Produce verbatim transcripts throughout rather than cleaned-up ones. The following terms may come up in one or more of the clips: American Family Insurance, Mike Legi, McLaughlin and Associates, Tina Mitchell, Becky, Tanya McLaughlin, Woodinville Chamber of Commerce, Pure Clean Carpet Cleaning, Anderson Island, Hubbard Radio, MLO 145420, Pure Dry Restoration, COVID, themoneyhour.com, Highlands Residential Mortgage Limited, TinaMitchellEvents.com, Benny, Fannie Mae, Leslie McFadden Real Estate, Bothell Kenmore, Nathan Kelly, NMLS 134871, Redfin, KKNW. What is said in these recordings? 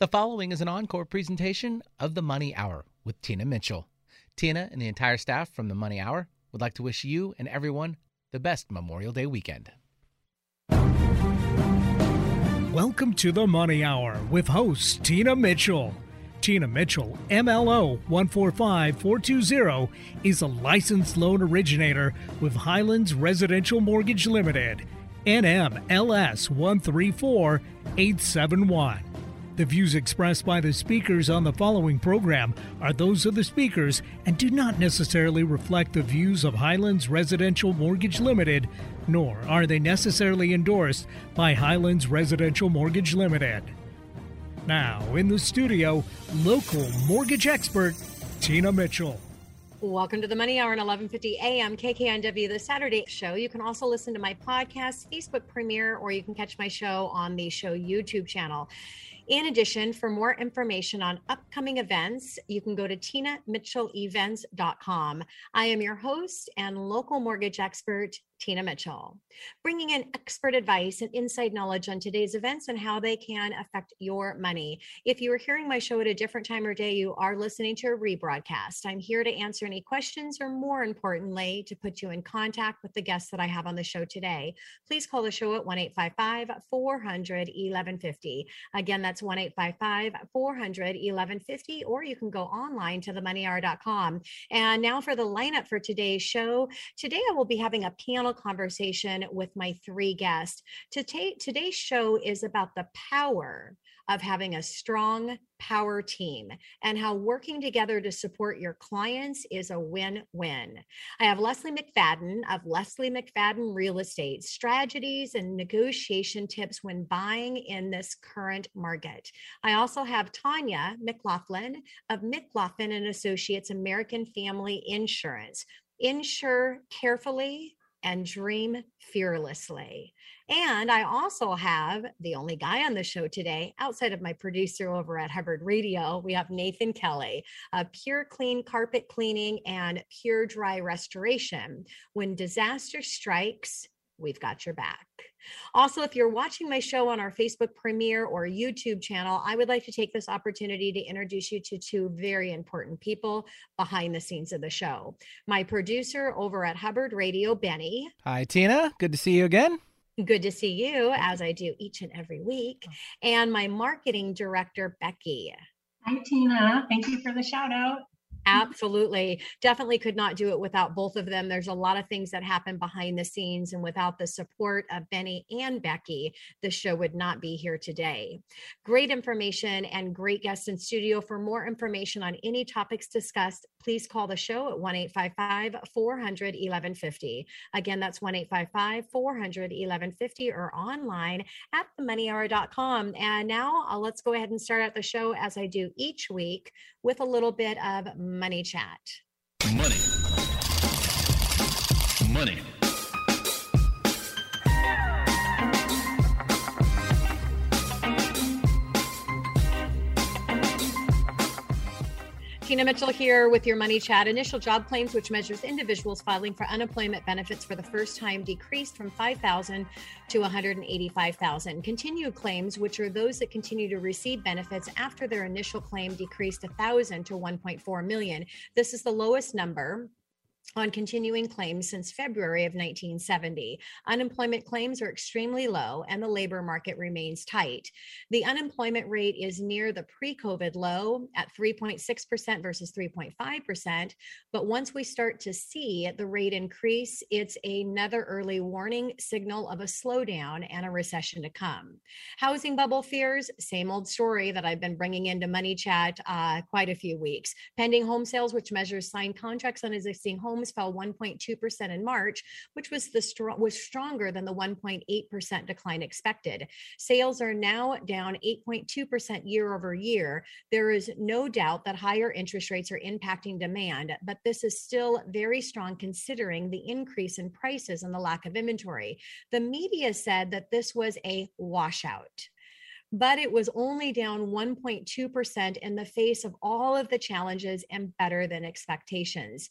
The following is an encore presentation of The Money Hour with Tina Mitchell. Tina and the entire staff from The Money Hour would like to wish you and everyone the best Memorial Day weekend. Welcome to The Money Hour with host Tina Mitchell. Tina Mitchell, M L O one four five four two zero, is a licensed loan originator with Highlands Residential Mortgage Limited, N M L S one three four eight seven one. The views expressed by the speakers on the following program are those of the speakers and do not necessarily reflect the views of Highlands Residential Mortgage Limited, nor are they necessarily endorsed by Highlands Residential Mortgage Limited. Now, in the studio, local mortgage expert, Tina Mitchell. Welcome to the Money Hour at eleven fifty a.m. K K N W, the Saturday show. You can also listen to my podcast, Facebook premiere, or you can catch my show on the show YouTube channel. In addition, for more information on upcoming events, you can go to Tina Mitchell Events dot com. I am your host and local mortgage expert, Tina Mitchell, bringing in expert advice and inside knowledge on today's events and how they can affect your money. If you are hearing my show at a different time or day, you are listening to a rebroadcast. I'm here to answer any questions or, more importantly, to put you in contact with the guests that I have on the show today. Please call the show at one eight five five four hundred eleven fifty. Again, that's one eight five five four hundred eleven fifty, or you can go online to the money hour dot com. And now for the lineup for today's show. Today, I will be having a panel conversation with my three guests. Today, today's show is about the power of having a strong power team and how working together to support your clients is a win-win. I have Leslie McFadden of Leslie McFadden Real Estate, strategies and negotiation tips when buying in this current market. I also have Tanya McLaughlin of McLaughlin and Associates, American Family Insurance. Insure carefully and dream fearlessly. And I also have the only guy on the show today, outside of my producer over at Hubbard Radio, we have Nathan Kelly of Pure Clean Carpet Cleaning and Pure Dry Restoration. When disaster strikes, we've got your back. Also, if you're watching my show on our Facebook premiere or YouTube channel, I would like to take this opportunity to introduce you to two very important people behind the scenes of the show. My producer over at Hubbard Radio, Benny. Hi, Tina. Good to see you again. Good to see you, as I do each and every week. And my marketing director, Becky. Hi, Tina. Thank you for the shout out. Absolutely. Definitely could not do it without both of them. There's a lot of things that happen behind the scenes, and without the support of Benny and Becky, the show would not be here today. Great information and great guests in studio. For more information on any topics discussed, please call the show at one eight five five four hundred eleven fifty. Again, that's one eight five five four hundred eleven fifty or online at the money hour dot com. And now uh, let's go ahead and start out the show, as I do each week, with a little bit of Money Chat. Money. Money. Tina Mitchell here with your Money Chat. Initial job claims, which measures individuals filing for unemployment benefits for the first time, decreased from five thousand to one hundred eighty-five thousand. Continued claims, which are those that continue to receive benefits after their initial claim, decreased one thousand to one point four million. This is the lowest number on continuing claims since February of nineteen seventy. Unemployment claims are extremely low and the labor market remains tight. The unemployment rate is near the pre-COVID low at three point six percent versus three point five percent. But once we start to see the rate increase, it's another early warning signal of a slowdown and a recession to come. Housing bubble fears, same old story that I've been bringing into Money Chat uh, quite a few weeks. Pending home sales, which measures signed contracts on existing homes, fell one point two percent in March, which was the str- was stronger than the one point eight percent decline expected. Sales are now down eight point two percent year over year. There is no doubt that higher interest rates are impacting demand, but this is still very strong considering the increase in prices and the lack of inventory. The media said that this was a washout. but it was only down one point two percent in the face of all of the challenges and better than expectations.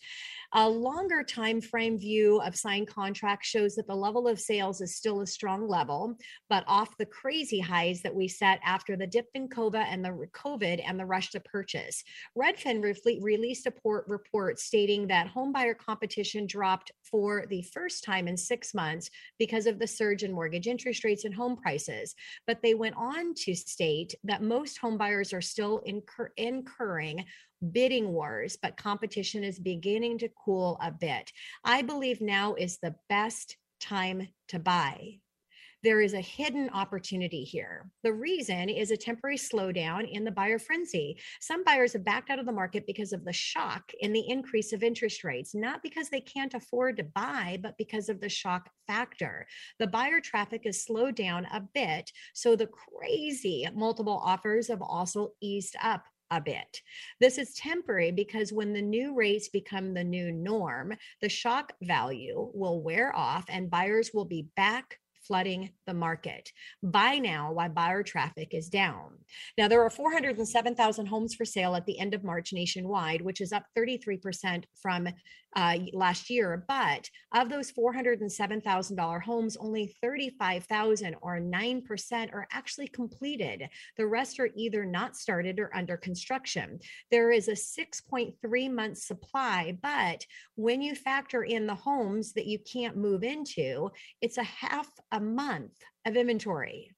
A longer time frame view of signed contracts shows that the level of sales is still a strong level, but off the crazy highs that we set after the dip in COVID and the COVID and the rush to purchase. Redfin re- released a port report stating that homebuyer competition dropped for the first time in six months because of the surge in mortgage interest rates and home prices. But they went on to state that most homebuyers are still incur- incurring bidding wars, but competition is beginning to cool a bit. I believe now is the best time to buy. There is a hidden opportunity here. The reason is a temporary slowdown in the buyer frenzy. Some buyers have backed out of the market because of the shock in the increase of interest rates, not because they can't afford to buy, but because of the shock factor. The buyer traffic is slowed down a bit, so the crazy multiple offers have also eased up a bit. This is temporary because when the new rates become the new norm, the shock value will wear off and buyers will be back flooding the market. Buy now while buyer traffic is down. Now, there are four hundred seven thousand homes for sale at the end of March nationwide, which is up thirty-three percent from uh, last year. But of those four hundred seven thousand dollars homes, only thirty-five thousand or nine percent are actually completed. The rest are either not started or under construction. There is a six point three month supply, but when you factor in the homes that you can't move into, it's a half a A month of inventory.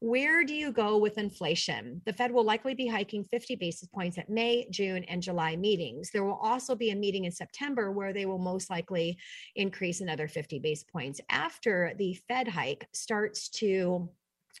Where do you go with inflation? The Fed will likely be hiking fifty basis points at May, June, and July meetings. There will also be a meeting in September where they will most likely increase another fifty basis points. After the Fed hike starts to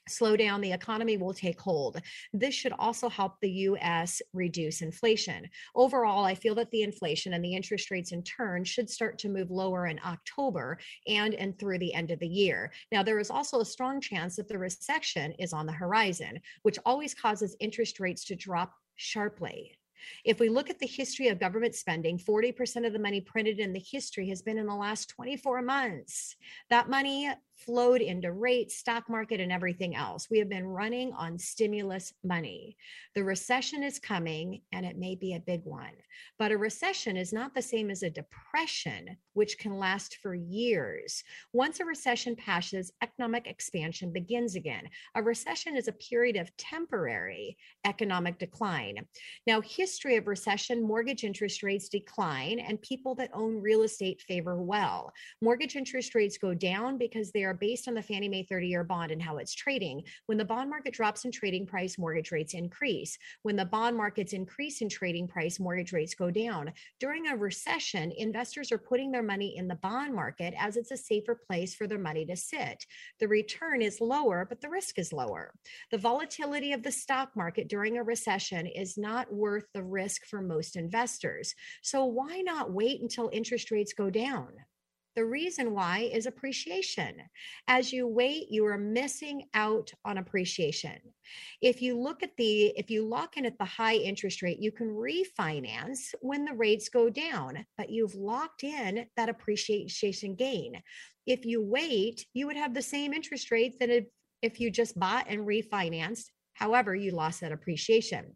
slow down, the economy will take hold. This should also help the U S reduce inflation. Overall, I feel that the inflation and the interest rates in turn should start to move lower in October and, and through the end of the year. Now, there is also a strong chance that the recession is on the horizon, which always causes interest rates to drop sharply. If we look at the history of government spending, forty percent of the money printed in the history has been in the last twenty-four months. That money flowed into rates, stock market, and everything else. We have been running on stimulus money. The recession is coming, and it may be a big one. But a recession is not the same as a depression, which can last for years. Once a recession passes, economic expansion begins again. A recession is a period of temporary economic decline. Now, history of recession, mortgage interest rates decline, and people that own real estate fare well. Mortgage interest rates go down because they are based on the Fannie Mae thirty-year bond and how it's trading. When the bond market drops in trading price, mortgage rates increase. When the bond markets increase in trading price, mortgage rates go down. During a recession, investors are putting their money in the bond market as it's a safer place for their money to sit. The return is lower, but the risk is lower. The volatility of the stock market during a recession is not worth the risk for most investors. So why not wait until interest rates go down? The reason why is appreciation. As you wait, you are missing out on appreciation. If you look at the, if you lock in at the high interest rate, you can refinance when the rates go down, but you've locked in that appreciation gain. If you wait, you would have the same interest rate than if, if you just bought and refinanced. However, you lost that appreciation.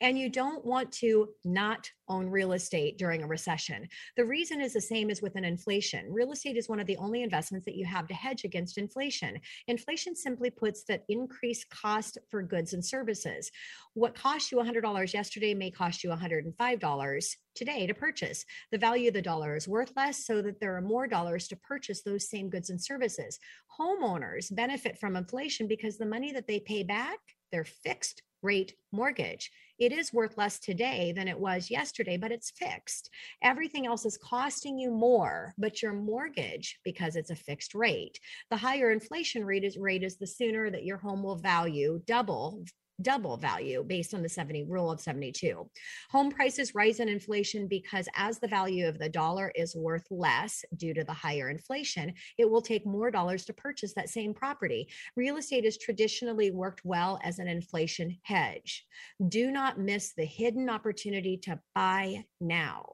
And you don't want to not own real estate during a recession. The reason is the same as with an inflation. Real estate is one of the only investments that you have to hedge against inflation. Inflation simply puts that increased cost for goods and services. What cost you one hundred dollars yesterday may cost you one hundred five dollars today to purchase. The value of the dollar is worth less so that there are more dollars to purchase those same goods and services. Homeowners benefit from inflation because the money that they pay back, their fixed rate mortgage. It is worth less today than it was yesterday, but it's fixed. Everything else is costing you more, but your mortgage, because it's a fixed rate. The higher inflation rate is, rate is the sooner that your home will value double double value based on the seventy rule of seventy-two. Home prices rise in inflation because as the value of the dollar is worth less due to the higher inflation, it will take more dollars to purchase that same property. Real estate has traditionally worked well as an inflation hedge. Do not miss the hidden opportunity to buy now.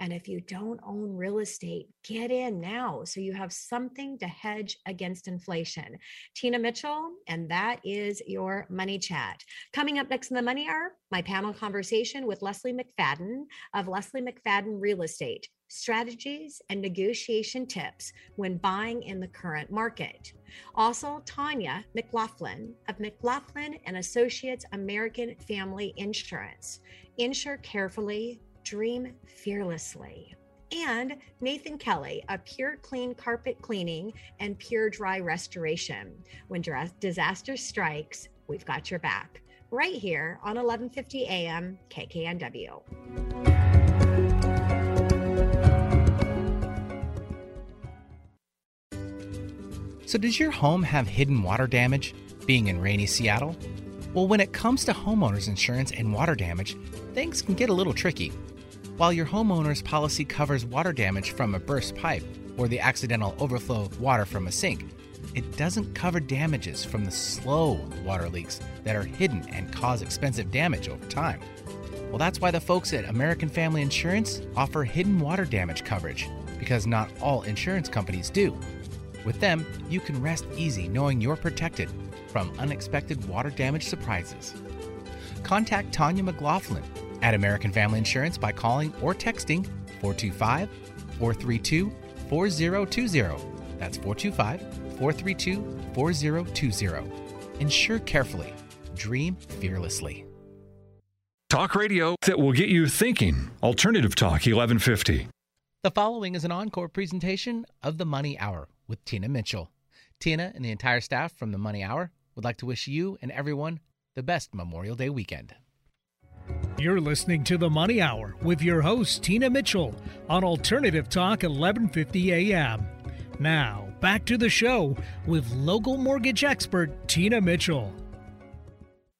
And if you don't own real estate, get in now so you have something to hedge against inflation. Tina Mitchell, and that is your Money Chat. Coming up next in the Money Hour, my panel conversation with Leslie McFadden of Leslie McFadden Real Estate. Strategies and negotiation tips when buying in the current market. Also, Tanya McLaughlin of McLaughlin and Associates American Family Insurance. Insure carefully, dream fearlessly. And Nathan Kelly of Pure Clean Carpet Cleaning and Pure Dry Restoration. When disaster strikes, we've got your back. Right here on eleven fifty A M K K N W. So does your home have hidden water damage, being in rainy Seattle? Well, when it comes to homeowners insurance and water damage, things can get a little tricky. While your homeowner's policy covers water damage from a burst pipe or the accidental overflow of water from a sink, it doesn't cover damages from the slow water leaks that are hidden and cause expensive damage over time. Well, that's why the folks at American Family Insurance offer hidden water damage coverage, because not all insurance companies do. With them, you can rest easy knowing you're protected from unexpected water damage surprises. Contact Tanya McLaughlin at American Family Insurance by calling or texting four two five, four three two, four zero two zero. That's four two five, four three two, four zero two zero. Insure carefully. Dream fearlessly. Talk radio that will get you thinking. Alternative Talk eleven fifty. The following is an encore presentation of The Money Hour with Tina Mitchell. Tina and the entire staff from The Money Hour would like to wish you and everyone the best Memorial Day weekend. You're listening to The Money Hour with your host, Tina Mitchell, on Alternative Talk eleven fifty A M. Now, back to the show with local mortgage expert, Tina Mitchell.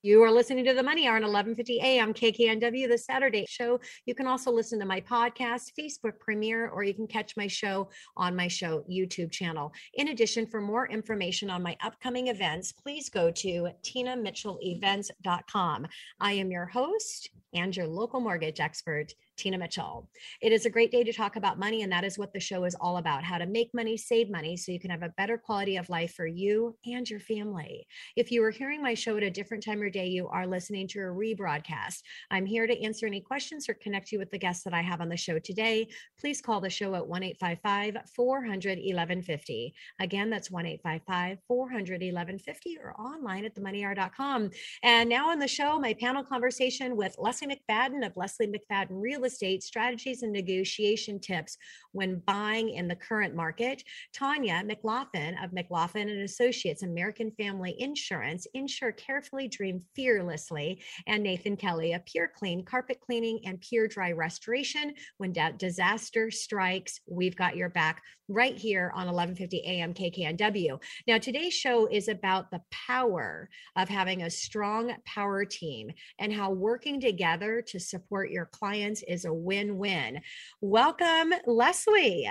You are listening to The Money Hour on eleven fifty A M K K N W, the Saturday show. You can also listen to my podcast, Facebook premiere, or you can catch my show on my show YouTube channel. In addition, for more information on my upcoming events, please go to Tina Mitchell Events dot com. I am your host and your local mortgage expert, Tina Mitchell. It is a great day to talk about money, and that is what the show is all about, how to make money, save money, so you can have a better quality of life for you and your family. If you are hearing my show at a different time or day, you are listening to a rebroadcast. I'm here to answer any questions or connect you with the guests that I have on the show today. Please call the show at one eight five five, four zero zero, one one five zero. Again, that's one eight five five, four zero zero, one one five zero or online at the money hour dot com. And now on the show, my panel conversation with Leslie McFadden of Leslie McFadden Real Estate, strategies and negotiation tips when buying in the current market. Tanya McLaughlin of McLaughlin and Associates American Family Insurance, insure carefully, dream fearlessly. And Nathan Kelly of Pure Clean Carpet Cleaning and Pure Dry Restoration. When disaster strikes, we've got your back, right here on eleven fifty A M K K N W. Now, today's show is about the power of having a strong power team and how working together to support your clients is a win-win. Welcome, Leslie.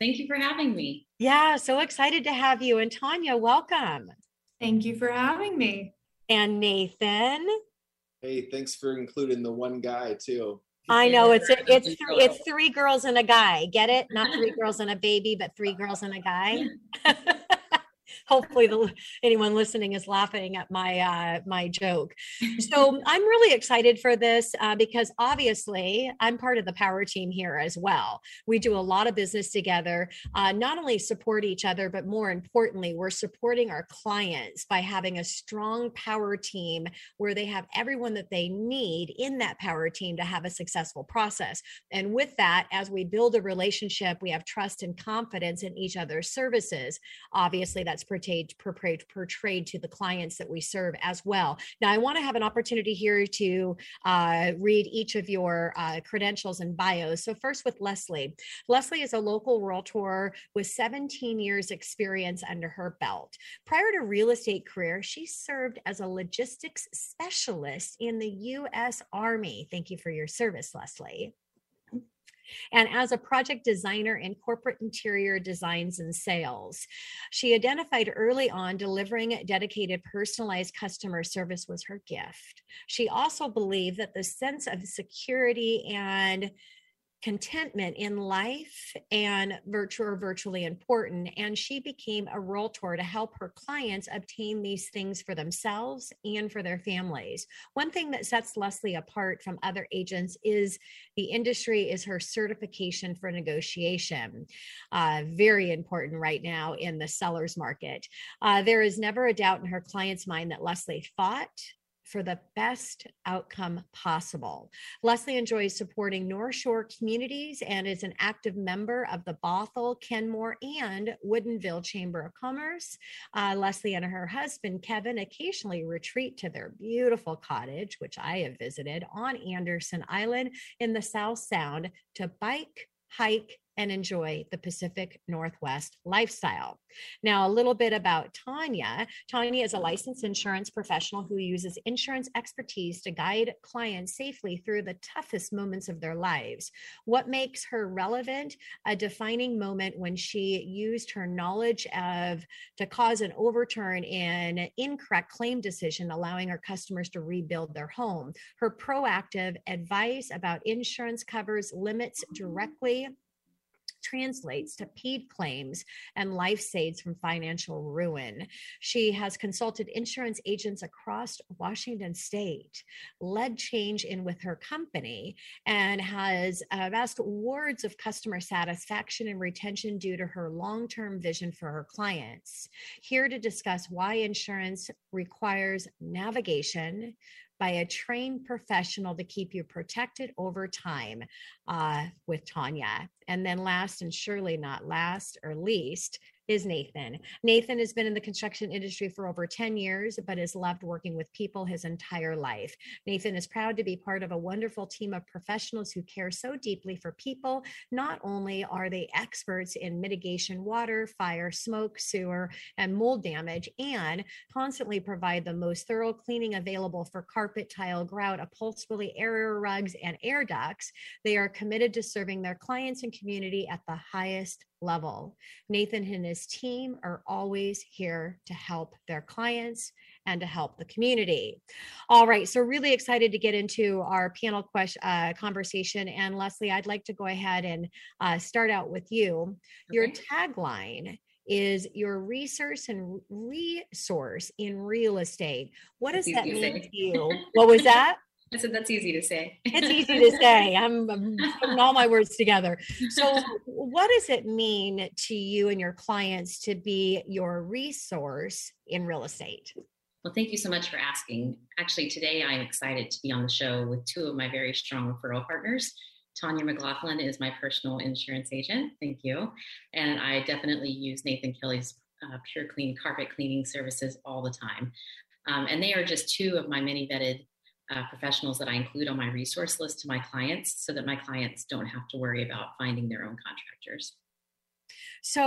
Thank you for having me. Yeah, so excited to have you. And Tanya, welcome. Thank you for having me. And Nathan. Hey, thanks for including the one guy too. I know it's it's three, it's three girls and a guy. Get it? Not three girls and a baby, but three girls and a guy. Hopefully, the, anyone listening is laughing at my uh, my joke. So I'm really excited for this uh, because obviously I'm part of the power team here as well. We do a lot of business together, uh, not only support each other, but more importantly, we're supporting our clients by having a strong power team where they have everyone that they need in that power team to have a successful process. And with that, as we build a relationship, we have trust and confidence in each other's services. Obviously, that's portrayed, portrayed, portrayed to the clients that we serve as well. Now, I want to have an opportunity here to uh, read each of your uh, credentials and bios. So first with Leslie. Leslie is a local realtor with seventeen years experience under her belt. Prior to real estate career, she served as a logistics specialist in the U S Army. Thank you for your service, Leslie. And as a project designer in corporate interior designs and sales. She identified early on delivering dedicated personalized customer service was her gift. She also believed that the sense of security and contentment in life and virtue are virtually important. And she became a realtor to help her clients obtain these things for themselves and for their families. One thing that sets Leslie apart from other agents is the industry is her certification for negotiation. Uh, very important right now in the seller's market. Uh, there is never a doubt in her client's mind that Leslie fought for the best outcome possible. Leslie enjoys supporting North Shore communities and is an active member of the Bothell, Kenmore, and Woodinville Chamber of Commerce. Uh, Leslie and her husband, Kevin, occasionally retreat to their beautiful cottage, which I have visited, on Anderson Island in the South Sound to bike, hike, and enjoy the Pacific Northwest lifestyle. Now, a little bit about Tanya. Tanya is a licensed insurance professional who uses insurance expertise to guide clients safely through the toughest moments of their lives. What makes her relevant? A defining moment when she used her knowledge of to cause an overturn in an incorrect claim decision, allowing her customers to rebuild their home. Her proactive advice about insurance covers limits directly translates to paid claims and life saves from financial ruin. She has consulted insurance agents across Washington state, led change in with her company, and has amassed awards of customer satisfaction and retention due to her long-term vision for her clients. Here to discuss why insurance requires navigation by a trained professional to keep you protected over time uh, with Tanya. And then last and surely not last or least is Nathan. Nathan has been in the construction industry for over ten years, but has loved working with people his entire life. Nathan is proud to be part of a wonderful team of professionals who care so deeply for people. Not only are they experts in mitigation, water, fire, smoke, sewer, and mold damage, and constantly provide the most thorough cleaning available for carpet, tile, grout, upholstery, area rugs, and air ducts. They are committed to serving their clients and community at the highest level. Nathan and his team are always here to help their clients and to help the community. All right, so really excited to get into our panel question, uh, conversation. And Leslie, I'd like to go ahead and uh, start out with you. Okay. Your tagline is your resource and resource in real estate. What does that mean to you? What was that? I said, that's easy to say. It's easy to say. I'm, I'm putting all my words together. So what does it mean to you and your clients to be your resource in real estate? Well, thank you so much for asking. Actually, today I'm excited to be on the show with two of my very strong referral partners. Tanya McLaughlin is my personal insurance agent. Thank you. And I definitely use Nathan Kelly's uh, Pure Clean carpet cleaning services all the time. Um, and they are just two of my many vetted Uh, professionals that I include on my resource list to my clients so that my clients don't have to worry about finding their own contractors. So,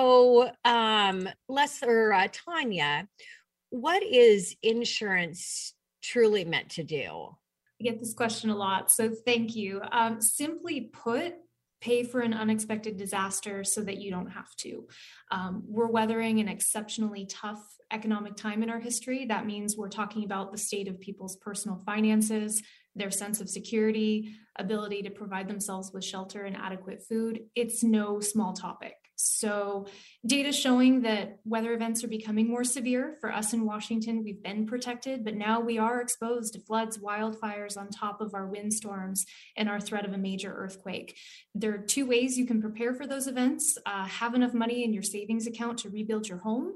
um, Les or uh, Tanya, what is insurance truly meant to do? I get this question a lot, so thank you. Um, simply put, pay for an unexpected disaster so that you don't have to. Um, we're weathering an exceptionally tough economic time in our history. That means we're talking about the state of people's personal finances, their sense of security, ability to provide themselves with shelter and adequate food. It's no small topic. So data showing that weather events are becoming more severe. For us in Washington, we've been protected, but now we are exposed to floods, wildfires on top of our windstorms and our threat of a major earthquake. There are two ways you can prepare for those events. Uh, have enough money in your savings account to rebuild your home,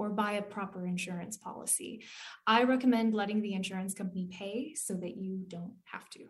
or buy a proper insurance policy. I recommend letting the insurance company pay so that you don't have to.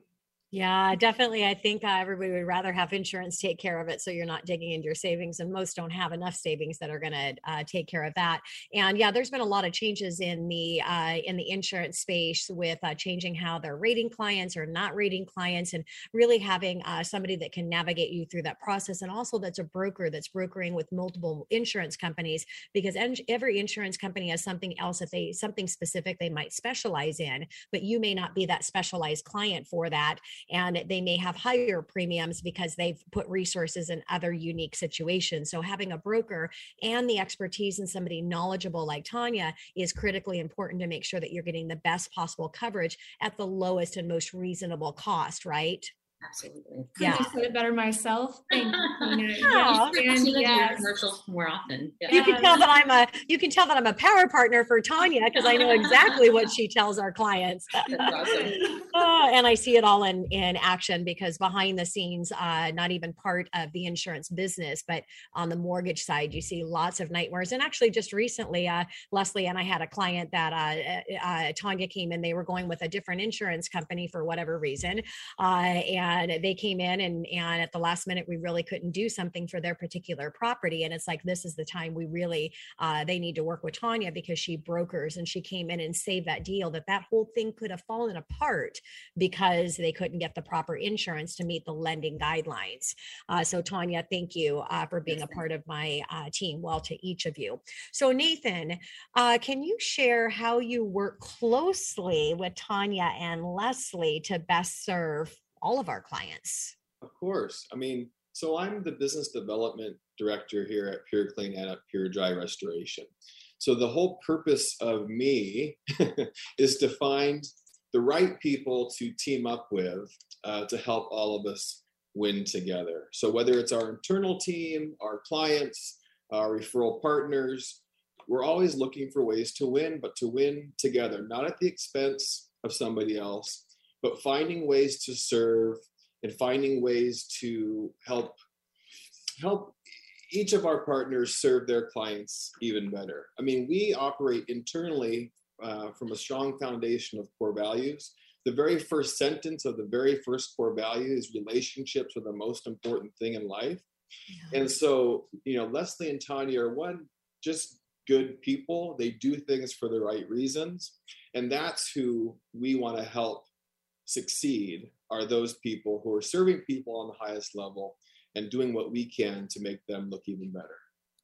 Yeah, definitely. I think uh, everybody would rather have insurance take care of it so you're not digging into your savings, and most don't have enough savings that are going to uh, take care of that. And yeah, there's been a lot of changes in the uh, in the insurance space with uh, changing how they're rating clients or not rating clients, and really having uh, somebody that can navigate you through that process. And also that's a broker that's brokering with multiple insurance companies, because every insurance company has something else that they, something specific they might specialize in, but you may not be that specialized client for that. And they may have higher premiums because they've put resources in other unique situations. So having a broker and the expertise and somebody knowledgeable like Tanya is critically important to make sure that you're getting the best possible coverage at the lowest and most reasonable cost, right? Absolutely. Yeah. I said it better myself. Thank you, Tina. Yeah. Yes. Yes. Commercials more often. Yeah. You can tell that I'm a you can tell that I'm a power partner for Tanya because I know exactly what she tells our clients. That's awesome. Uh, and I see it all in, in action because behind the scenes, uh, not even part of the insurance business, but on the mortgage side, you see lots of nightmares. And actually, just recently, uh, Leslie and I had a client that uh, uh, Tanya came in. They were going with a different insurance company for whatever reason, uh, and And they came in and, and at the last minute, we really couldn't do something for their particular property. And it's like, this is the time we really, uh, they need to work with Tanya because she brokers and she came in and saved that deal that that whole thing could have fallen apart because they couldn't get the proper insurance to meet the lending guidelines. Uh, so Tanya, thank you uh, for being a part of my uh, team. Well, to each of you. So Nathan, uh, can you share how you work closely with Tanya and Leslie to best serve all of our clients? Of course. I mean, so I'm the business development director here at Pure Clean and at Pure Dry Restoration. So the whole purpose of me is to find the right people to team up with uh, to help all of us win together. So whether it's our internal team, our clients, our referral partners, we're always looking for ways to win, but to win together, not at the expense of somebody else, but finding ways to serve and finding ways to help help each of our partners serve their clients even better. I mean, we operate internally uh, from a strong foundation of core values. The very first sentence of the very first core value is relationships are the most important thing in life. Yeah. And so, you know, Leslie and Tanya are one, just good people. They do things for the right reasons. And that's who we want to help succeed, are those people who are serving people on the highest level and doing what we can to make them look even better.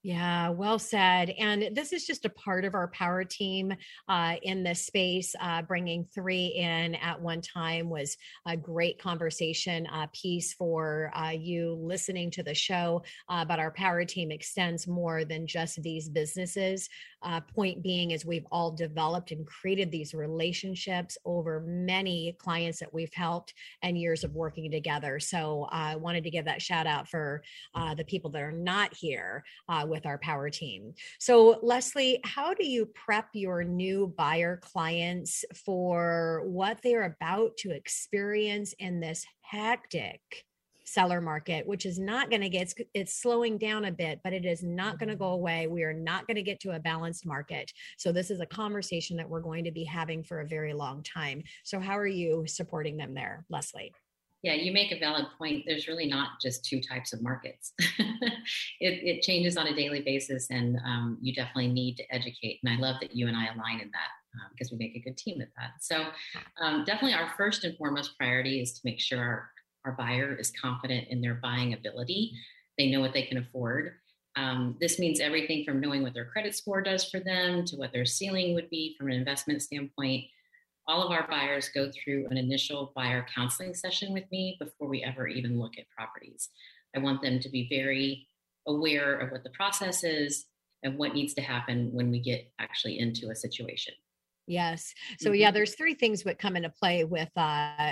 Yeah, well said. And this is just a part of our power team uh, in this space. Uh, bringing three in at one time was a great conversation uh, piece for uh, you listening to the show. Uh, but our power team extends more than just these businesses. Uh, point being is we've all developed and created these relationships over many clients that we've helped and years of working together. So I uh, wanted to give that shout out for uh, the people that are not here uh, with our power team. So Leslie, how do you prep your new buyer clients for what they're about to experience in this hectic seller market, which is not going to get, it's, it's slowing down a bit, but it is not going to go away. We are not going to get to a balanced market. So this is a conversation that we're going to be having for a very long time. So how are you supporting them there, Leslie? Yeah, you make a valid point. There's really not just two types of markets. it, it changes on a daily basis, and um, you definitely need to educate. And I love that you and I align in that, because um, we make a good team at that. So um, definitely our first and foremost priority is to make sure our Our buyer is confident in their buying ability. They know what they can afford. Um, this means everything from knowing what their credit score does for them to what their ceiling would be from an investment standpoint. All of our buyers go through an initial buyer counseling session with me before we ever even look at properties. I want them to be very aware of what the process is and what needs to happen when we get actually into a situation. Yes. So yeah, there's three things that come into play with uh,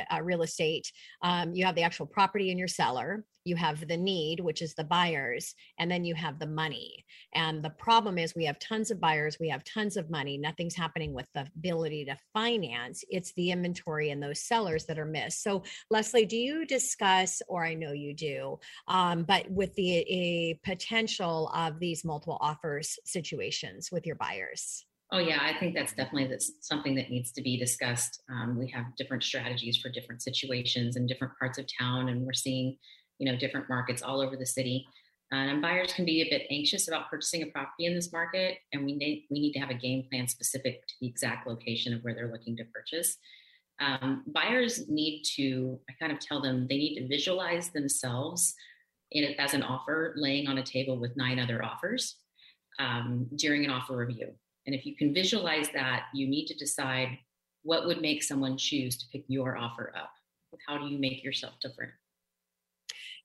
uh, real estate. Um, you have the actual property in your seller. You have the need, which is the buyers, and then you have the money. And the problem is we have tons of buyers, we have tons of money, nothing's happening with the ability to finance. It's the inventory and those sellers that are missed. So Leslie, do you discuss, or I know you do, um, but with the a potential of these multiple offers situations with your buyers? Oh yeah, I think that's definitely that's something that needs to be discussed. Um, we have different strategies for different situations in different parts of town, and we're seeing, you know, different markets all over the city. Uh, and buyers can be a bit anxious about purchasing a property in this market, and we need we need to have a game plan specific to the exact location of where they're looking to purchase. Um, buyers need to, I kind of tell them, they need to visualize themselves in it as an offer laying on a table with nine other offers um, during an offer review. And if you can visualize that, you need to decide what would make someone choose to pick your offer up. How do you make yourself different?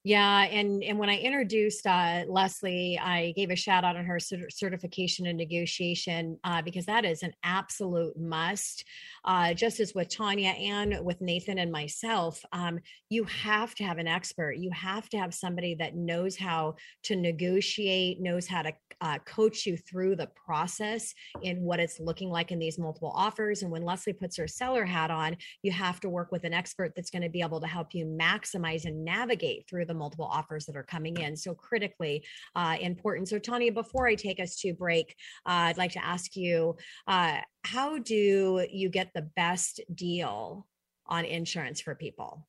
Yeah. And, and when I introduced uh, Leslie, I gave a shout out on her cert- certification and negotiation uh, because that is an absolute must. Uh, just as with Tanya and with Nathan and myself, um, you have to have an expert. You have to have somebody that knows how to negotiate, knows how to uh, coach you through the process in what it's looking like in these multiple offers. And when Leslie puts her seller hat on, you have to work with an expert that's going to be able to help you maximize and navigate through the multiple offers that are coming in. So critically uh, important. So Tanya, before I take us to break, uh, I'd like to ask you, uh, how do you get the best deal on insurance for people?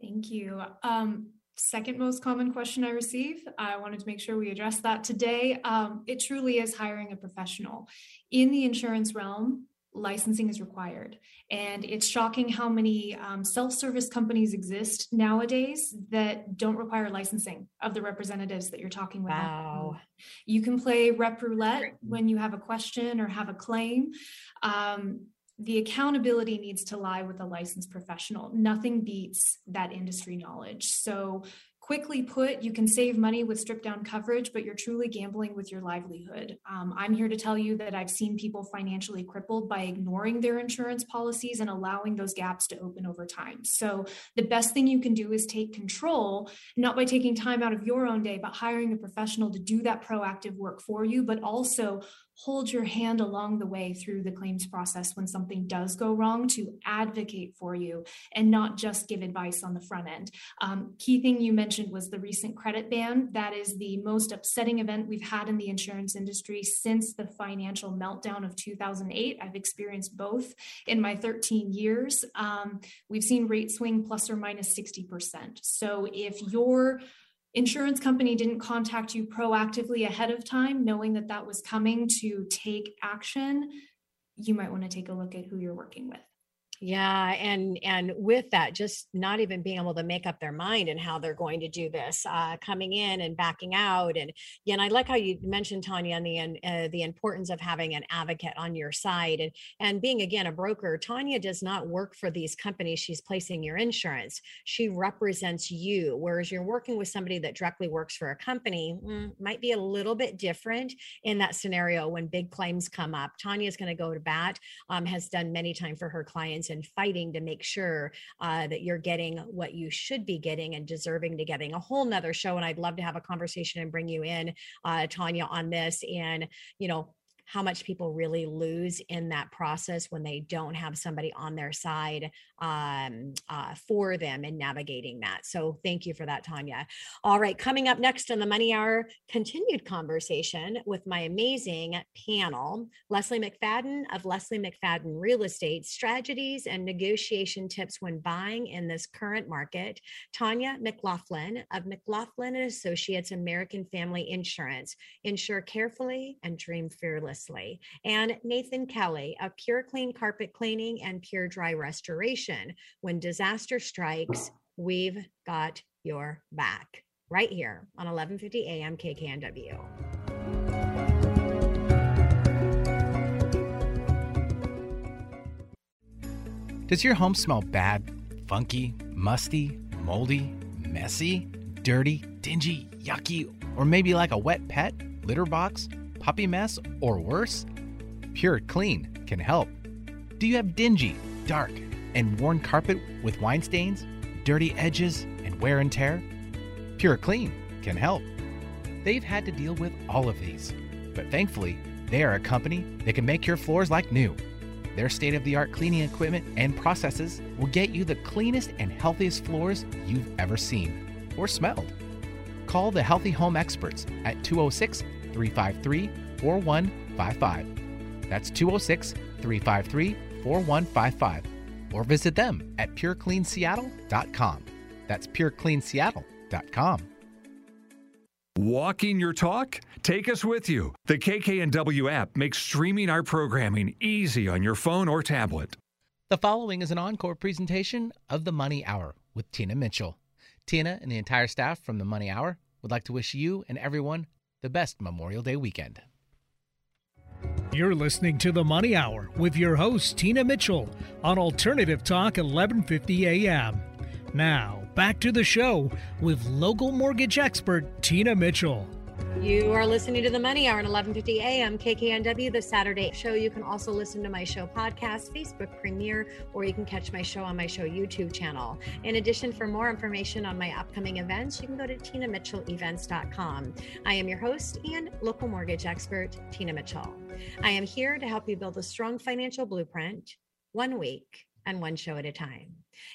Thank you. Um, second most common question I receive. I wanted to make sure we address that today. Um, it truly is hiring a professional. In the insurance realm, licensing is required. And it's shocking how many um, self-service companies exist nowadays that don't require licensing of the representatives that you're talking with. Wow. You can play rep roulette when you have a question or have a claim. Um, the accountability needs to lie with a licensed professional. Nothing beats that industry knowledge. So quickly put, you can save money with stripped down coverage, but you're truly gambling with your livelihood. Um, I'm here to tell you that I've seen people financially crippled by ignoring their insurance policies and allowing those gaps to open over time. So the best thing you can do is take control, not by taking time out of your own day, but hiring a professional to do that proactive work for you, but also hold your hand along the way through the claims process when something does go wrong to advocate for you and not just give advice on the front end. Um, key thing you mentioned was the recent credit ban. That is the most upsetting event we've had in the insurance industry since the financial meltdown of two thousand eight. I've experienced both in my thirteen years. Um, we've seen rate swing plus or minus sixty percent. So if you're insurance company didn't contact you proactively ahead of time, knowing that that was coming to take action, you might want to take a look at who you're working with. Yeah. And, and with that, just not even being able to make up their mind and how they're going to do this, uh, coming in and backing out. And yeah, and I like how you mentioned, Tanya, and the, uh, the importance of having an advocate on your side and, and being, again, a broker. Tanya does not work for these companies. She's placing your insurance. She represents you. Whereas you're working with somebody that directly works for a company, mm, might be a little bit different in that scenario. When big claims come up, Tanya is going to go to bat, um, has done many times for her clients, and fighting to make sure uh, that you're getting what you should be getting and deserving to getting. A whole nother show. And I'd love to have a conversation and bring you in, uh, Tanya, on this, and, you know, how much people really lose in that process when they don't have somebody on their side um, uh, for them in navigating that. So thank you for that, Tanya. All right. Coming up next on the Money Hour, continued conversation with my amazing panel, Leslie McFadden of Leslie McFadden Real Estate, strategies and negotiation tips when buying in this current market. Tanya McLaughlin of McLaughlin and Associates, American Family Insurance, insure carefully and dream fearlessly. And Nathan Kelly of Pure Clean Carpet Cleaning and Pure Dry Restoration. When disaster strikes, we've got your back. Right here on eleven fifty A M K K N W. Does your home smell bad, funky, musty, moldy, messy, dirty, dingy, yucky, or maybe like a wet pet, litter box, puppy mess, or worse? Pure Clean can help. Do you have dingy, dark, and worn carpet with wine stains, dirty edges, and wear and tear? Pure Clean can help. They've had to deal with all of these, but thankfully, they are a company that can make your floors like new. Their state-of-the-art cleaning equipment and processes will get you the cleanest and healthiest floors you've ever seen or smelled. Call the Healthy Home Experts at two oh six, three five three, four one five five. That's two oh six, three five three, four one five five. Or visit them at pure clean seattle dot com. That's pure clean seattle dot com. Walking your talk? Take us with you. The K K N W app makes streaming our programming easy on your phone or tablet. The following is an encore presentation of The Money Hour with Tina Mitchell. Tina and the entire staff from The Money Hour would like to wish you and everyone the best Memorial Day weekend. You're listening to The Money Hour with your host, Tina Mitchell, on Alternative Talk, eleven fifty A M. Now, back to the show with local mortgage expert Tina Mitchell. You are listening to The Money Hour at eleven fifty a.m. K K N W, the Saturday show. You can also listen to my show podcast, Facebook premiere, or you can catch my show on my show YouTube channel. In addition, for more information on my upcoming events, you can go to Tina Mitchell Events dot com. I am your host and local mortgage expert, Tina Mitchell. I am here to help you build a strong financial blueprint one week and one show at a time.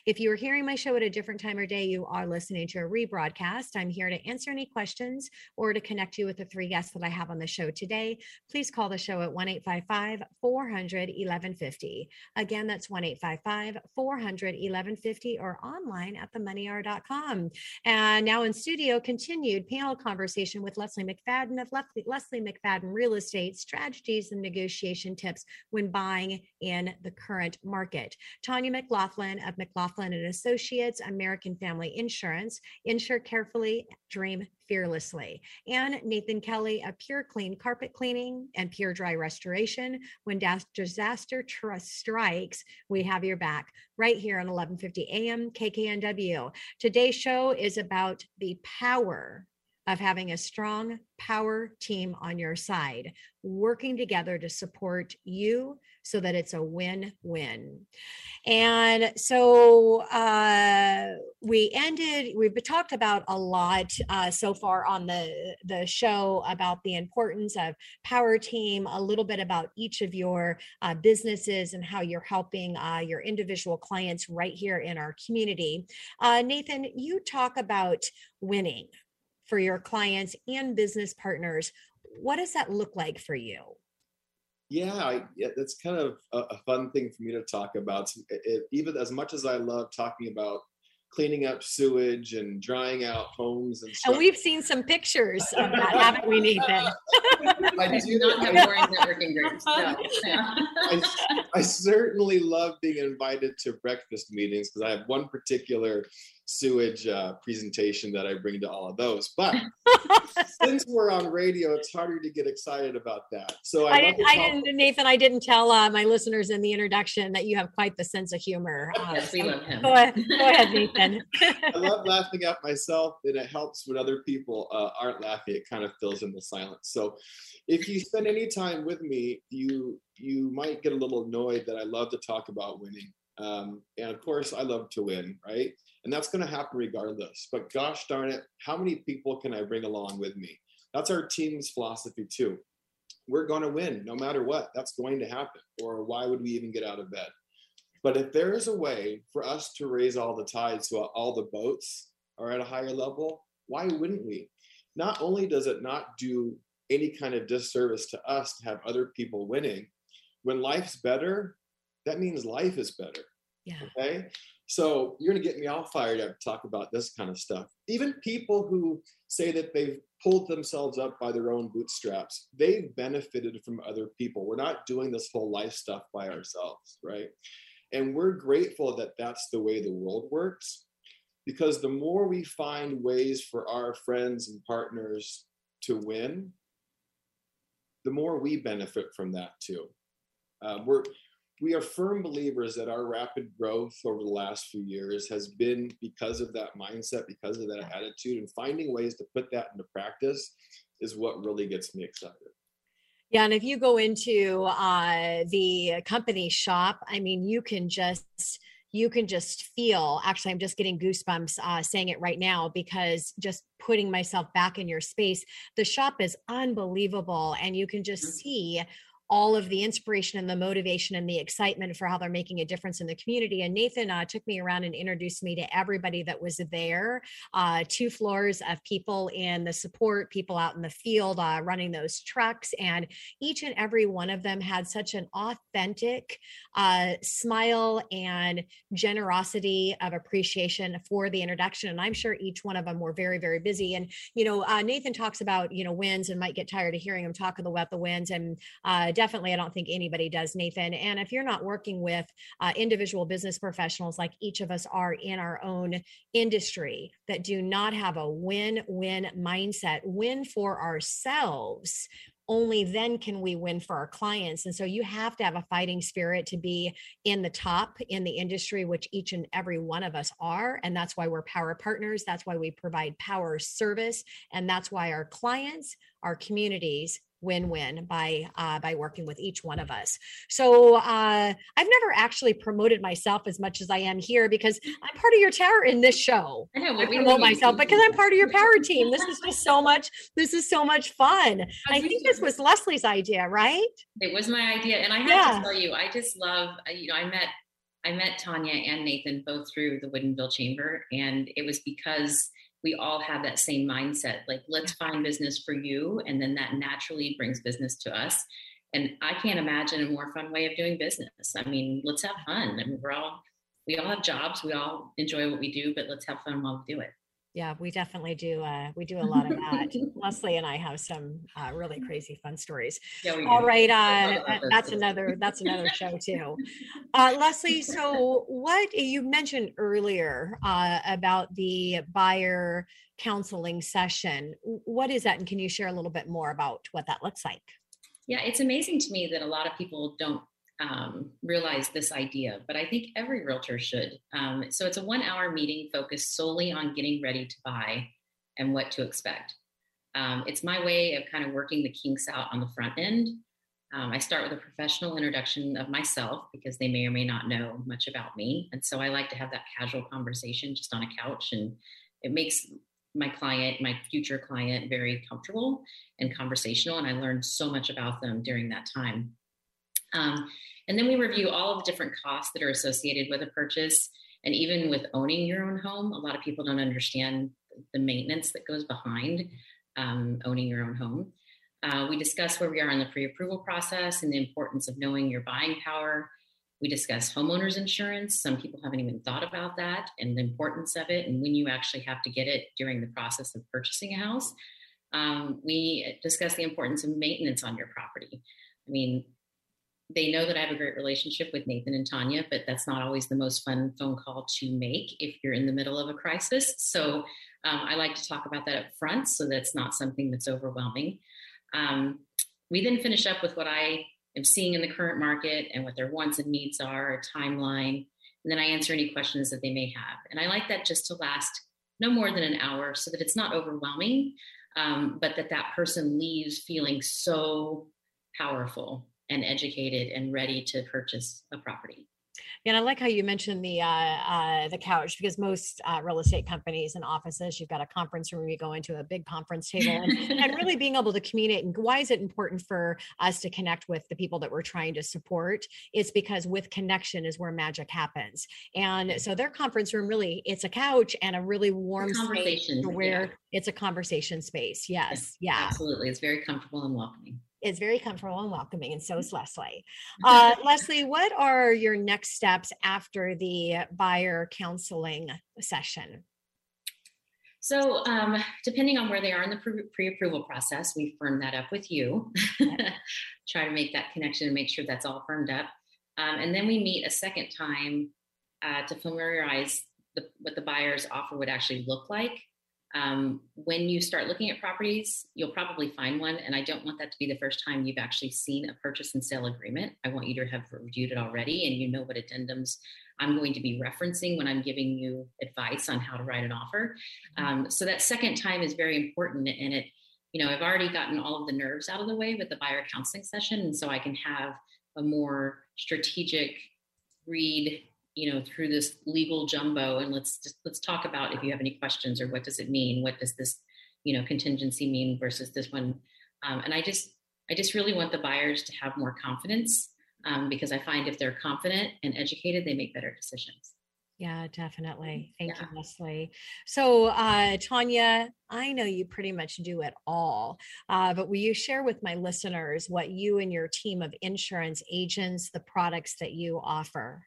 If you are hearing my show at a different time or day, you are listening to a rebroadcast. I'm here to answer any questions or to connect you with the three guests that I have on the show today. Please call the show at one eight five five, four hundred, eleven fifty. Again, that's one eight five five, four hundred, eleven fifty or online at the money hour dot com. And now in studio, continued panel conversation with Leslie McFadden of Leslie McFadden Real Estate, strategies and negotiation tips when buying in the current market. Tanya McLaughlin of McLaughlin and Associates, American Family Insurance, insure carefully, dream fearlessly. And Nathan Kelly of Pure Clean Carpet Cleaning and Pure Dry Restoration. When disaster trust strikes, we have your back right here on eleven fifty a.m. K K N W. Today's show is about the power of having a strong power team on your side, working together to support you so that it's a win-win. And so uh, we ended, we've talked about a lot uh, so far on the, the show about the importance of power team, a little bit about each of your uh, businesses and how you're helping uh, your individual clients right here in our community. Uh, Nathan, you talk about winning for your clients and business partners. What does that look like for you? Yeah, I, yeah that's kind of a, a fun thing for me to talk about. It, it, even as much as I love talking about cleaning up sewage and drying out homes and stuff. And we've seen some pictures of that, haven't we, Nathan? I do not have boring networking groups. No. I, I certainly love being invited to breakfast meetings because I have one particular sewage uh, presentation that I bring to all of those. But since we're on radio, it's harder to get excited about that. So I, I, didn't, I didn't, Nathan, I didn't tell uh, my listeners in the introduction that you have quite the sense of humor. Uh, yes, we so love him. Go ahead, go ahead Nathan. I love laughing at myself, and it helps when other people uh, aren't laughing. It kind of fills in the silence. So if you spend any time with me, you you might get a little annoyed that I love to talk about winning. Um, and of course, I love to win, right? And that's going to happen regardless. But gosh darn it, how many people can I bring along with me? That's our team's philosophy too. We're going to win no matter what. That's going to happen. Or why would we even get out of bed? But if there is a way for us to raise all the tides so all the boats are at a higher level, why wouldn't we? Not only does it not do any kind of disservice to us to have other people winning, when life's better, that means life is better. Yeah. Okay. So you're going to get me all fired up to talk about this kind of stuff. Even people who say that they've pulled themselves up by their own bootstraps, they've benefited from other people. We're not doing this whole life stuff by ourselves, right? And we're grateful that that's the way the world works, because the more we find ways for our friends and partners to win, the more we benefit from that too. Uh, we're We are firm believers that our rapid growth over the last few years has been because of that mindset, because of that attitude, and finding ways to put that into practice is what really gets me excited. Yeah, and if you go into uh, the company shop, I mean, you can just you can just feel, actually, I'm just getting goosebumps uh, saying it right now, because just putting myself back in your space, the shop is unbelievable, and you can just see all of the inspiration and the motivation and the excitement for how they're making a difference in the community. And Nathan uh, took me around and introduced me to everybody that was there, uh, two floors of people in the support, people out in the field uh, running those trucks. And each and every one of them had such an authentic uh, smile and generosity of appreciation for the introduction. And I'm sure each one of them were very, very busy. And, you know, uh, Nathan talks about, you know, wins, and might get tired of hearing him talk about the wins. And uh, definitely, I don't think anybody does, Nathan. And if you're not working with uh, individual business professionals like each of us are in our own industry that do not have a win-win mindset, win for ourselves, only then can we win for our clients. And so you have to have a fighting spirit to be in the top in the industry, which each and every one of us are. And that's why we're power partners. That's why we provide power service. And that's why our clients, our communities, win-win by uh, by working with each one of us. So uh, I've never actually promoted myself as much as I am here because I'm part of your tower in this show. I know, well, I we promote myself because I'm part of your power team. This is just so much. This is so much fun. I, I think this was Leslie's idea, right? It was my idea, and I have yeah. to tell you, I just love. You know, I met I met Tanya and Nathan both through the Woodinville Chamber, and it was because we all have that same mindset, like let's find business for you. And then that naturally brings business to us. And I can't imagine a more fun way of doing business. I mean, let's have fun. I mean, we're all, we all have jobs. We all enjoy what we do, but let's have fun while we do it. Yeah, we definitely do. Uh, we do a lot of that. Leslie and I have some uh, really crazy fun stories. Yeah, we All do. right, uh, that's another that's another show too. Uh, Leslie, so what you mentioned earlier uh, about the buyer counseling session, what is that? And can you share a little bit more about what that looks like? Yeah, it's amazing to me that a lot of people don't um, realize this idea, but I think every realtor should. Um, so it's a one hour meeting focused solely on getting ready to buy and what to expect. Um, it's my way of kind of working the kinks out on the front end. Um, I start with a professional introduction of myself because they may or may not know much about me. And so I like to have that casual conversation just on a couch, and it makes my client, my future client, very comfortable and conversational. And I learned so much about them during that time. Um, and then we review all of the different costs that are associated with a purchase. And even with owning your own home, a lot of people don't understand the maintenance that goes behind um, owning your own home. Uh, we discuss where we are in the pre-approval process and the importance of knowing your buying power. We discuss homeowners insurance. Some people haven't even thought about that and the importance of it and when you actually have to get it during the process of purchasing a house. Um, we discuss the importance of maintenance on your property. I mean, they know that I have a great relationship with Nathan and Tanya, but that's not always the most fun phone call to make if you're in the middle of a crisis. So um, I like to talk about that up front, so that's not something that's overwhelming. Um, we then finish up with what I am seeing in the current market and what their wants and needs are, a timeline, and then I answer any questions that they may have. And I like that just to last no more than an hour so that it's not overwhelming, um, but that that person leaves feeling so powerful and educated and ready to purchase a property. And I like how you mentioned the uh, uh, the couch, because most uh, real estate companies and offices, you've got a conference room, you go into a big conference table, and, and really being able to communicate. And why is it important for us to connect with the people that we're trying to support? It's because with connection is where magic happens. And so their conference room, really, it's a couch and a really warm conversation space where yeah. it's a conversation space. Yes. Yeah, yeah. Absolutely. It's very comfortable and welcoming. It's very comfortable and welcoming, and so is Leslie. Uh, Leslie, what are your next steps after the buyer counseling session? So um, depending on where they are in the pre-approval process, we firm that up with you. Yep. Try to make that connection and make sure that's all firmed up. Um, and then we meet a second time uh, to familiarize the, what the buyer's offer would actually look like. Um, when you start looking at properties, you'll probably find one. And I don't want that to be the first time you've actually seen a purchase and sale agreement. I want you to have reviewed it already, and you know what addendums I'm going to be referencing when I'm giving you advice on how to write an offer. Um, so that second time is very important. And it, you know, I've already gotten all of the nerves out of the way with the buyer counseling session. And so I can have a more strategic read, you know, through this legal jumbo, and let's just, let's talk about if you have any questions or what does it mean? What does this, you know, contingency mean versus this one? Um, and I just, I just really want the buyers to have more confidence um, because I find if they're confident and educated, they make better decisions. Yeah, definitely. Thank yeah. you, Leslie. So, uh, Tanya, I know you pretty much do it all, uh, but will you share with my listeners what you and your team of insurance agents, the products that you offer?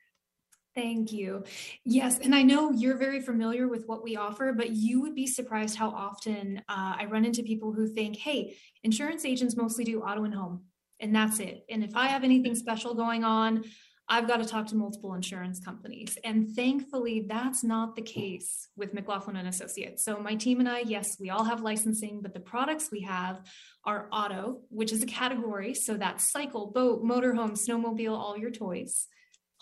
Thank you. Yes. And I know you're very familiar with what we offer, but you would be surprised how often uh, I run into people who think, hey, insurance agents mostly do auto and home, and that's it. And if I have anything special going on, I've got to talk to multiple insurance companies. And thankfully, that's not the case with McLaughlin and Associates. So my team and I, yes, we all have licensing, but the products we have are auto, which is a category. So that's cycle, boat, motorhome, snowmobile, all your toys.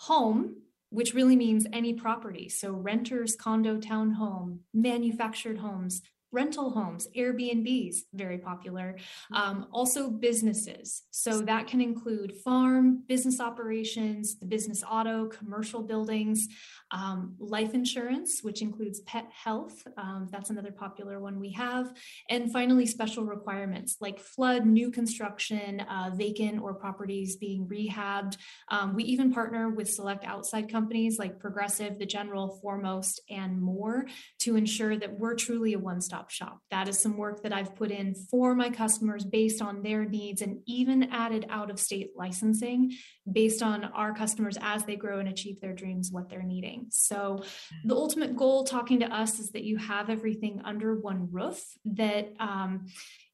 Home, which really means any property. So renters, condo, townhome, manufactured homes, rental homes, Airbnbs, very popular. Um, also businesses. So that can include farm, business operations, the business auto, commercial buildings, um, life insurance, which includes pet health. Um, that's another popular one we have. And finally, special requirements like flood, new construction, uh, vacant or properties being rehabbed. Um, we even partner with select outside companies like Progressive, The General, Foremost, and more to ensure that we're truly a one-stop shop. That is some work that I've put in for my customers based on their needs, and even added out-of-state licensing based on our customers as they grow and achieve their dreams, what they're needing. So the ultimate goal talking to us is that you have everything under one roof, that um,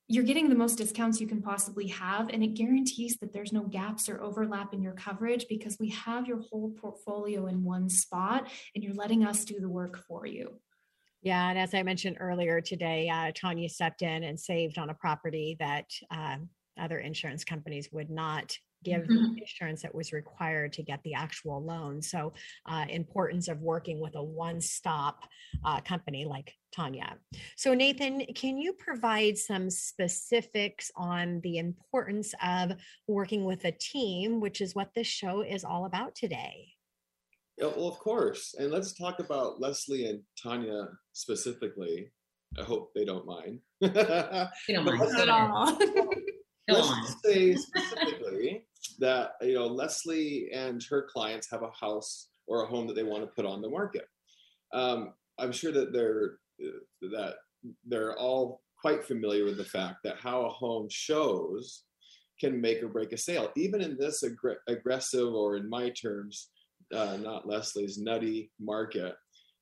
you're getting the most discounts you can possibly have. And it guarantees that there's no gaps or overlap in your coverage because we have your whole portfolio in one spot and you're letting us do the work for you. Yeah. And as I mentioned earlier today, uh, Tanya stepped in and saved on a property that uh, other insurance companies would not give mm-hmm. the insurance that was required to get the actual loan. So uh, importance of working with a one-stop uh, company like Tanya. So Nathan, can you provide some specifics on the importance of working with a team, which is what this show is all about today? Yeah, well, of course. And let's talk about Leslie and Tanya specifically. I hope they don't mind. They don't mind at all. Let's say specifically that, you know, Leslie and her clients have a house or a home that they want to put on the market. Um, I'm sure that they're that they're all quite familiar with the fact that how a home shows can make or break a sale, even in this ag- aggressive or, in my terms, Uh, not Leslie's, nutty market.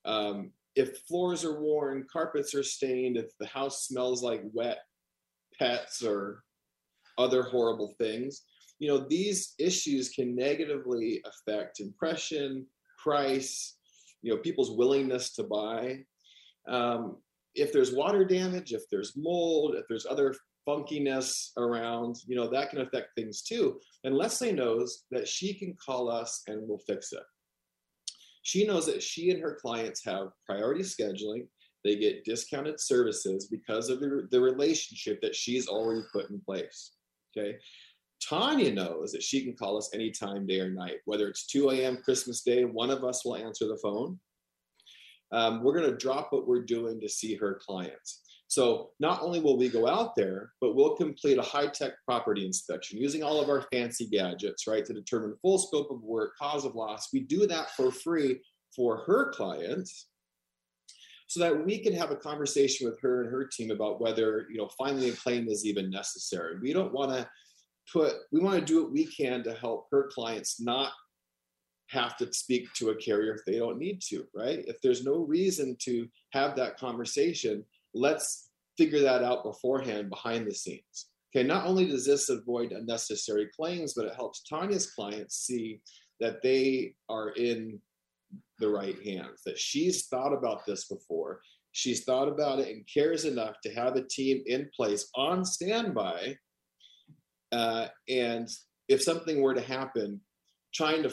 Um, if floors are worn, carpets are stained, if the house smells like wet pets or other horrible things, you know, these issues can negatively affect impression, price, you know, people's willingness to buy. Um, if there's water damage, if there's mold, if there's other funkiness around, you know, that can affect things too. And Leslie knows that she can call us and we'll fix it. She knows that she and her clients have priority scheduling. They get discounted services because of the, the relationship that she's already put in place. Okay. Tanya knows that she can call us anytime, day or night, whether it's two a.m. Christmas Day, one of us will answer the phone. Um, we're going to drop what we're doing to see her clients. So not only will we go out there, but we'll complete a high-tech property inspection using all of our fancy gadgets, right, to determine full scope of work, cause of loss. We do that for free for her clients so that we can have a conversation with her and her team about whether, you know, finally a claim is even necessary. We don't want to put, we want to do what we can to help her clients not have to speak to a carrier if they don't need to, right? If there's no reason to have that conversation, let's figure that out beforehand behind the scenes. Okay, not only does this avoid unnecessary claims, but it helps Tanya's clients see that they are in the right hands, that she's thought about this before. She's thought about it and cares enough to have a team in place on standby. Uh, and if something were to happen, trying to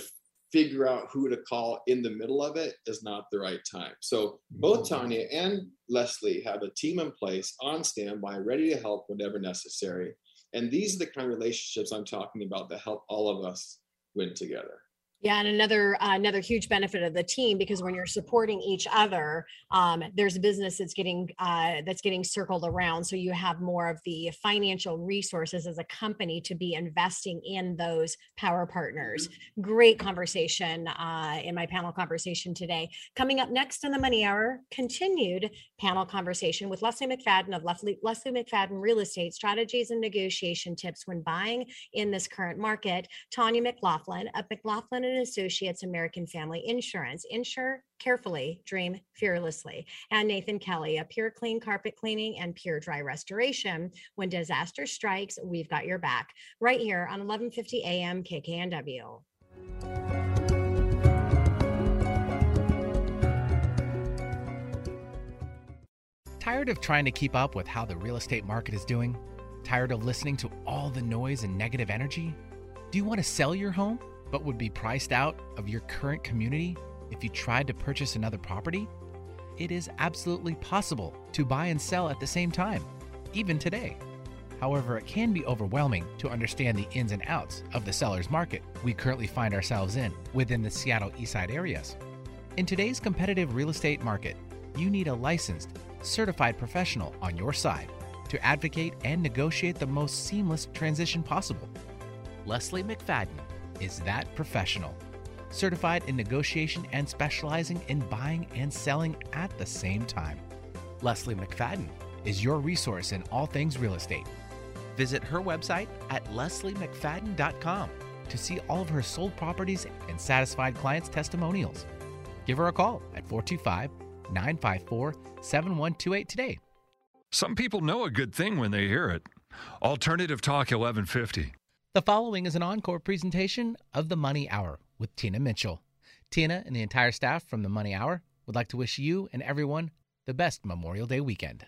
figure out who to call in the middle of it is not the right time. So both Tanya and Leslie have a team in place on standby, ready to help whenever necessary. And these are the kind of relationships I'm talking about that help all of us win together. Yeah, and another uh, another huge benefit of the team, because when you're supporting each other, um, there's a business that's getting uh, that's getting circled around. So you have more of the financial resources as a company to be investing in those power partners. Great conversation uh, in my panel conversation today. Coming up next on the Money Hour, continued panel conversation with Leslie McFadden of Leslie, Leslie McFadden Real Estate, strategies and negotiation tips when buying in this current market. Tanya McLaughlin of McLaughlin and Associates, American Family Insurance. Insure carefully, dream fearlessly. And Nathan Kelly, a Pure Clean Carpet Cleaning and Pure Dry Restoration. When disaster strikes, we've got your back. Right here on eleven fifty a.m. K K N W. Tired of trying to keep up with how the real estate market is doing? Tired of listening to all the noise and negative energy? Do you want to sell your home, but would be priced out of your current community if you tried to purchase another property? It is absolutely possible to buy and sell at the same time, even today. However, it can be overwhelming to understand the ins and outs of the seller's market we currently find ourselves in within the Seattle Eastside areas. In today's competitive real estate market, you need a licensed, certified professional on your side to advocate and negotiate the most seamless transition possible. Leslie McFadden is that professional, certified in negotiation and specializing in buying and selling at the same time. Leslie McFadden is your resource in all things real estate. Visit her website at leslie mc fadden dot com to see all of her sold properties and satisfied clients' testimonials. Give her a call at four two five, nine five four, seven one two eight today. Some people know a good thing when they hear it. Alternative Talk eleven fifty. The following is an encore presentation of The Money Hour with Tina Mitchell. Tina and the entire staff from The Money Hour would like to wish you and everyone the best Memorial Day weekend.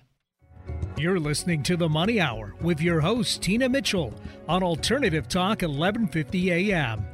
You're listening to The Money Hour with your host, Tina Mitchell, on Alternative Talk eleven fifty a m.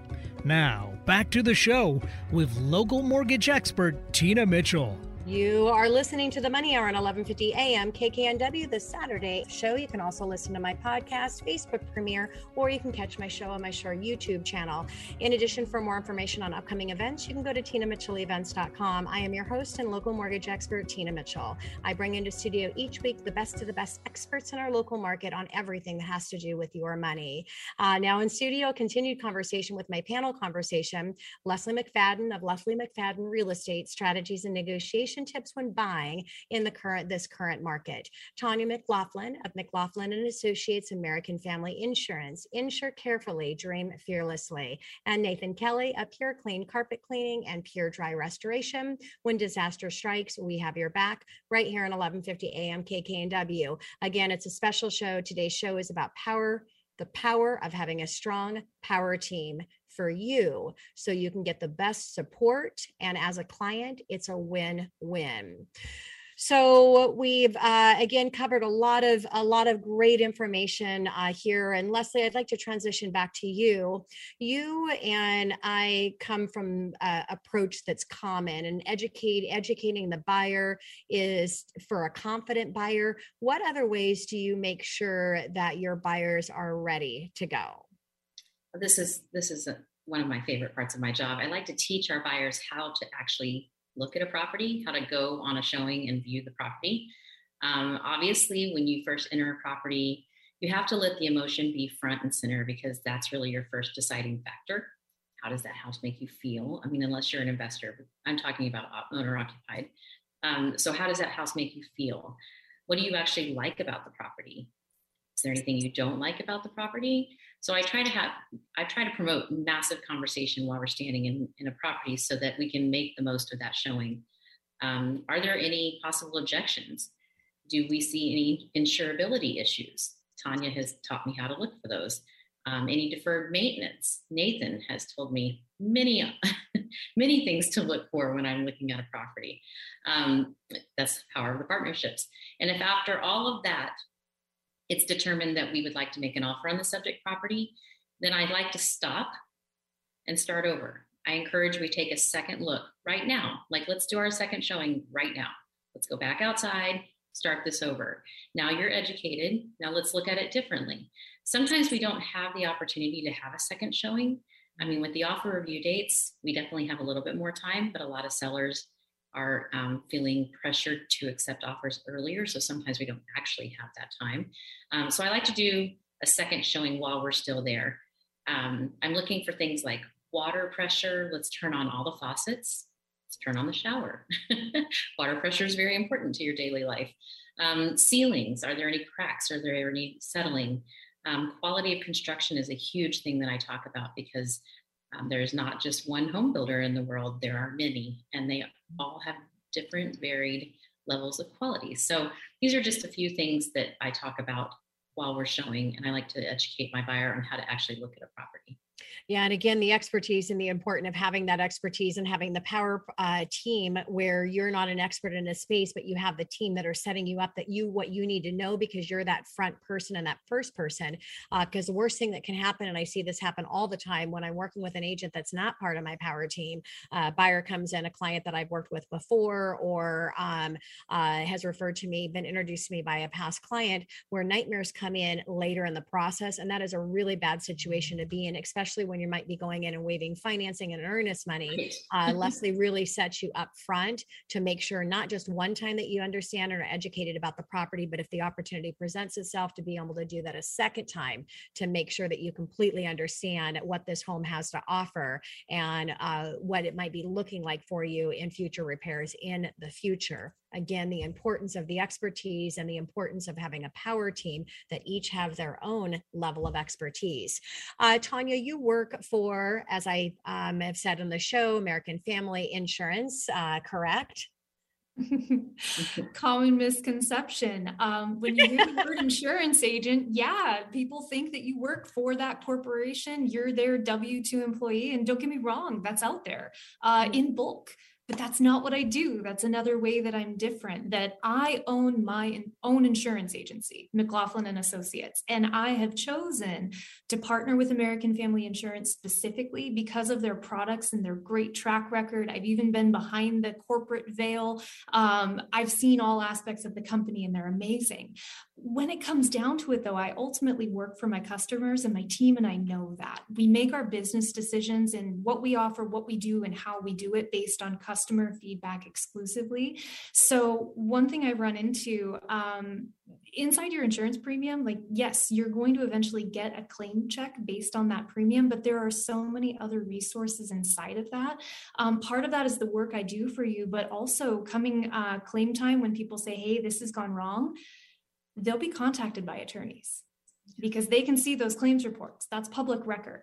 Now, back to the show with local mortgage expert, Tina Mitchell. You are listening to The Money Hour on eleven fifty a m K K N W, the Saturday show. You can also listen to my podcast, Facebook premiere, or you can catch my show on my show YouTube channel. In addition, for more information on upcoming events, you can go to Tina Mitchell Events dot com. I am your host and local mortgage expert, Tina Mitchell. I bring into studio each week the best of the best experts in our local market on everything that has to do with your money. Uh, now in studio, continued conversation with my panel conversation, Leslie McFadden of Leslie McFadden Real Estate, Strategies and Negotiation Tips when buying in the current this current market. Tanya McLaughlin of McLaughlin and Associates, American Family Insurance, insure carefully, dream fearlessly. And Nathan Kelly of Pure Clean Carpet Cleaning and Pure Dry Restoration. When disaster strikes, we have your back, right here on eleven fifty a m K K N W. Again, it's a special show. Today's show is about power, the power of having a strong power team for you, so you can get the best support. And as a client, it's a win-win. So we've uh, again covered a lot of a lot of great information uh, here. And Leslie, I'd like to transition back to you. You and I come from an approach that's common, and educate educating the buyer is for a confident buyer. What other ways do you make sure that your buyers are ready to go? This is this is a, one of my favorite parts of my job. I like to teach our buyers how to actually look at a property, how to go on a showing and view the property. Um, obviously, when you first enter a property, you have to let the emotion be front and center, because that's really your first deciding factor. How does that house make you feel? I mean, unless you're an investor, I'm talking about owner occupied. Um, so how does that house make you feel? What do you actually like about the property? Is there anything you don't like about the property? So I try to have, I try to promote massive conversation while we're standing in, in a property, so that we can make the most of that showing. Um, are there any possible objections? Do we see any insurability issues? Tanya has taught me how to look for those. Um, any deferred maintenance? Nathan has told me many, many things to look for when I'm looking at a property. Um, that's the power of the partnerships. And if after all of that, it's determined that we would like to make an offer on the subject property, then I'd like to stop and start over. I encourage we take a second look right now. Like, let's do our second showing right now. Let's go back outside, start this over. Now you're educated. Now let's look at it differently. Sometimes we don't have the opportunity to have a second showing. I mean, with the offer review dates, we definitely have a little bit more time, but a lot of sellers are um, feeling pressured to accept offers earlier. So sometimes we don't actually have that time. Um, so I like to do a second showing while we're still there. Um, I'm looking for things like water pressure. Let's turn on all the faucets. Let's turn on the shower. Water pressure is very important to your daily life. Um, ceilings, are there any cracks? Are there any settling? Um, quality of construction is a huge thing that I talk about, because Um, there's not just one home builder in the world. There are many, and they all have different varied levels of quality. So these are just a few things that I talk about while we're showing, and I like to educate my buyer on how to actually look at a property. Yeah. And again, the expertise and the importance of having that expertise and having the power uh, team where you're not an expert in a space, but you have the team that are setting you up that you, what you need to know, because you're that front person and that first person. Because uh, the worst thing that can happen, and I see this happen all the time when I'm working with an agent that's not part of my power team, uh, buyer comes in, a client that I've worked with before, or um, uh, has referred to me, been introduced to me by a past client, where nightmares come in later in the process. And that is a really bad situation to be in, especially when you might be going in and waiving financing and earnest money. Uh, Leslie really sets you up front to make sure not just one time that you understand and are educated about the property, but if the opportunity presents itself, to be able to do that a second time to make sure that you completely understand what this home has to offer and uh, what it might be looking like for you in future repairs in the future. Again, the importance of the expertise and the importance of having a power team that each have their own level of expertise. Uh, Tanya, you work for, as I um, have said on the show, American Family Insurance, uh, correct? Common misconception. Um, when you hear the word insurance agent, yeah, people think that you work for that corporation. You're their W two employee. And don't get me wrong, that's out there uh, in bulk. But that's not what I do. That's another way that I'm different, that I own my own insurance agency, McLaughlin and Associates. And I have chosen to partner with American Family Insurance specifically because of their products and their great track record. I've even been behind the corporate veil. Um, I've seen all aspects of the company and they're amazing. When it comes down to it, though, I ultimately work for my customers and my team, and I know that. We make our business decisions and what we offer, what we do, and how we do it based on customer feedback exclusively. So one thing I run into um, inside your insurance premium, like, yes, you're going to eventually get a claim check based on that premium, but there are so many other resources inside of that. Um, part of that is the work I do for you, but also coming uh, claim time, when people say, hey, this has gone wrong, they'll be contacted by attorneys because they can see those claims reports. That's public record.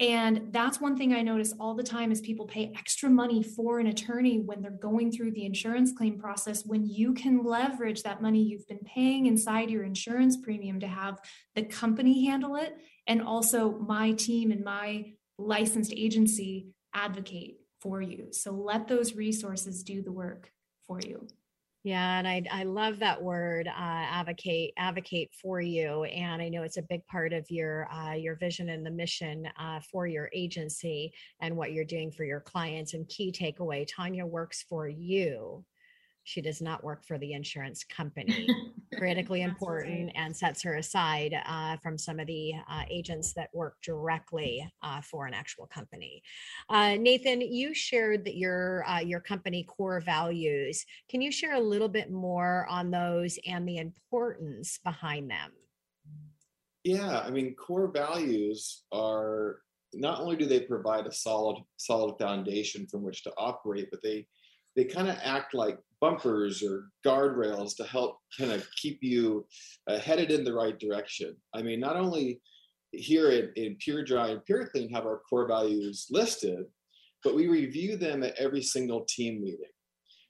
And that's one thing I notice all the time is people pay extra money for an attorney when they're going through the insurance claim process, when you can leverage that money you've been paying inside your insurance premium to have the company handle it, and also my team and my licensed agency advocate for you. So let those resources do the work for you. Yeah. And I, I love that word, uh, advocate, advocate for you. And I know it's a big part of your, uh, your vision and the mission uh, for your agency and what you're doing for your clients. And key takeaway, Tanya works for you. She does not work for the insurance company. Critically important, and sets her aside uh, from some of the uh, agents that work directly uh, for an actual company. Uh, Nathan, you shared that your uh, your company core values. Can you share a little bit more on those and the importance behind them? Yeah, I mean, core values are, not only do they provide a solid solid foundation from which to operate, but they they kind of act like bumpers or guardrails to help kind of keep you uh, headed in the right direction. I mean, not only here in, in Pure Dry and Pure Clean have our core values listed, but we review them at every single team meeting.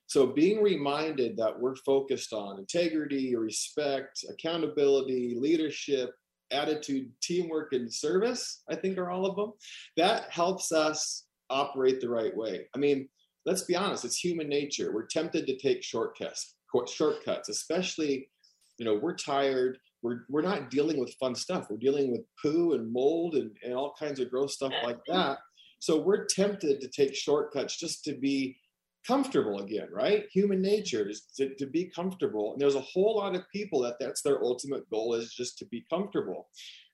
So being reminded that we're focused on integrity, respect, accountability, leadership, attitude, teamwork, and service, I think are all of them, that helps us operate the right way. I mean, let's be honest, it's human nature. We're tempted to take shortcuts, shortcuts, especially, you know, we're tired. We're we're not dealing with fun stuff. We're dealing with poo and mold and, and all kinds of gross stuff like that. So we're tempted to take shortcuts just to be comfortable again, right? Human nature is to, to be comfortable. And there's a whole lot of people that that's their ultimate goal, is just to be comfortable.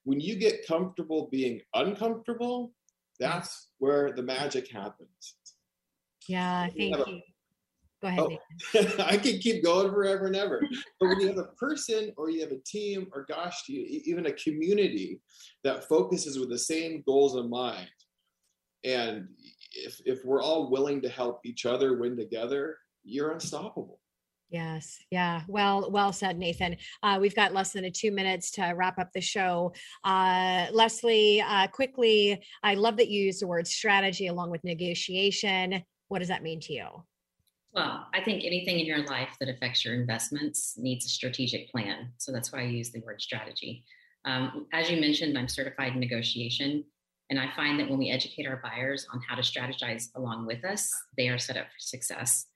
When you get comfortable being uncomfortable, that's where the magic happens. Yeah, thank you. you. Go ahead. Oh. I can keep going forever and ever. But when you have a person or you have a team or gosh, even a community that focuses with the same goals in mind, and if if we're all willing to help each other win together, you're unstoppable. Yes. Yeah. Well, well said, Nathan. Uh, we've got less than a two minutes to wrap up the show. Uh, Leslie, uh, quickly, I love that you used the word strategy along with negotiation. What does that mean to you? Well, I think anything in your life that affects your investments needs a strategic plan. So that's why I use the word strategy. Um, as you mentioned, I'm certified in negotiation. And I find that when we educate our buyers on how to strategize along with us, they are set up for success.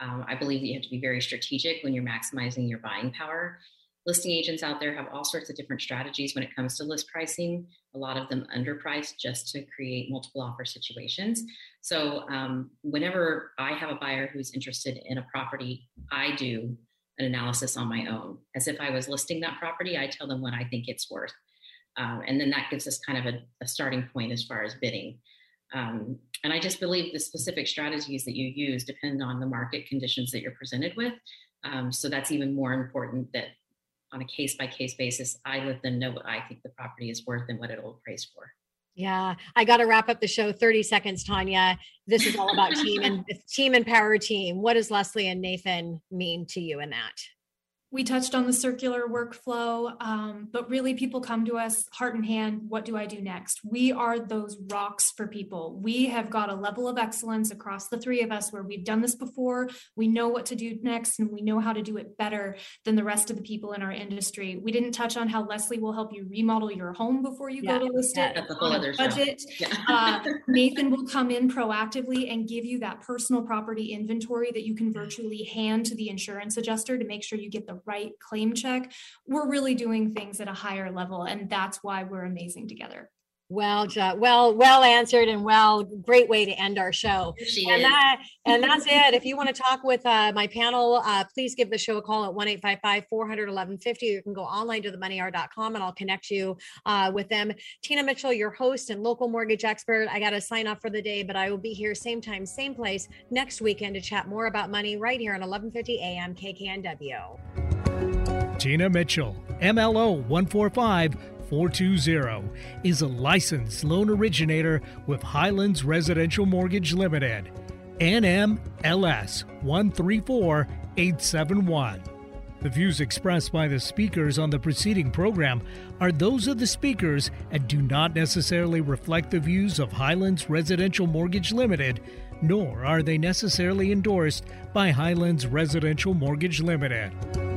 Um, I believe that you have to be very strategic when you're maximizing your buying power. Listing agents out there have all sorts of different strategies when it comes to list pricing. A lot of them underpriced just to create multiple offer situations. So um, whenever I have a buyer who's interested in a property, I do an analysis on my own. As if I was listing that property, I tell them what I think it's worth. Um, and then that gives us kind of a, a starting point as far as bidding. Um, and I just believe the specific strategies that you use depend on the market conditions that you're presented with. Um, so that's even more important that on a case-by-case basis, I let them know what I think the property is worth and what it'll appraise for. Yeah, I got to wrap up the show. thirty seconds, Tanya. This is all about team and team and power team. What does Leslie and Nathan mean to you in that? We touched on the circular workflow, um, but really people come to us heart in hand. What do I do next? We are those rocks for people. We have got a level of excellence across the three of us where we've done this before. We know what to do next, and we know how to do it better than the rest of the people in our industry. We didn't touch on how Leslie will help you remodel your home before you yeah, go to list yeah, it. That's a whole other budget. Yeah. uh, Nathan will come in proactively and give you that personal property inventory that you can virtually hand to the insurance adjuster to make sure you get the right claim check. We're really doing things at a higher level, and that's why we're amazing together. Well, well, well answered, and well, great way to end our show. And, that, and that's it. If you want to talk with uh, my panel, uh, please give the show a call at one eight five five, four hundred, eleven fifty. You can go online to the money hour dot com and I'll connect you uh, with them. Tina Mitchell, your host and local mortgage expert. I got to sign off for the day, but I will be here same time, same place next weekend to chat more about money right here on eleven fifty A M K K N W. Tina Mitchell, M L O one four five, four two zero, is a licensed loan originator with Highlands Residential Mortgage Limited, N M L S one three four eight seven one. The views expressed by the speakers on the preceding program are those of the speakers and do not necessarily reflect the views of Highlands Residential Mortgage Limited, nor are they necessarily endorsed by Highlands Residential Mortgage Limited.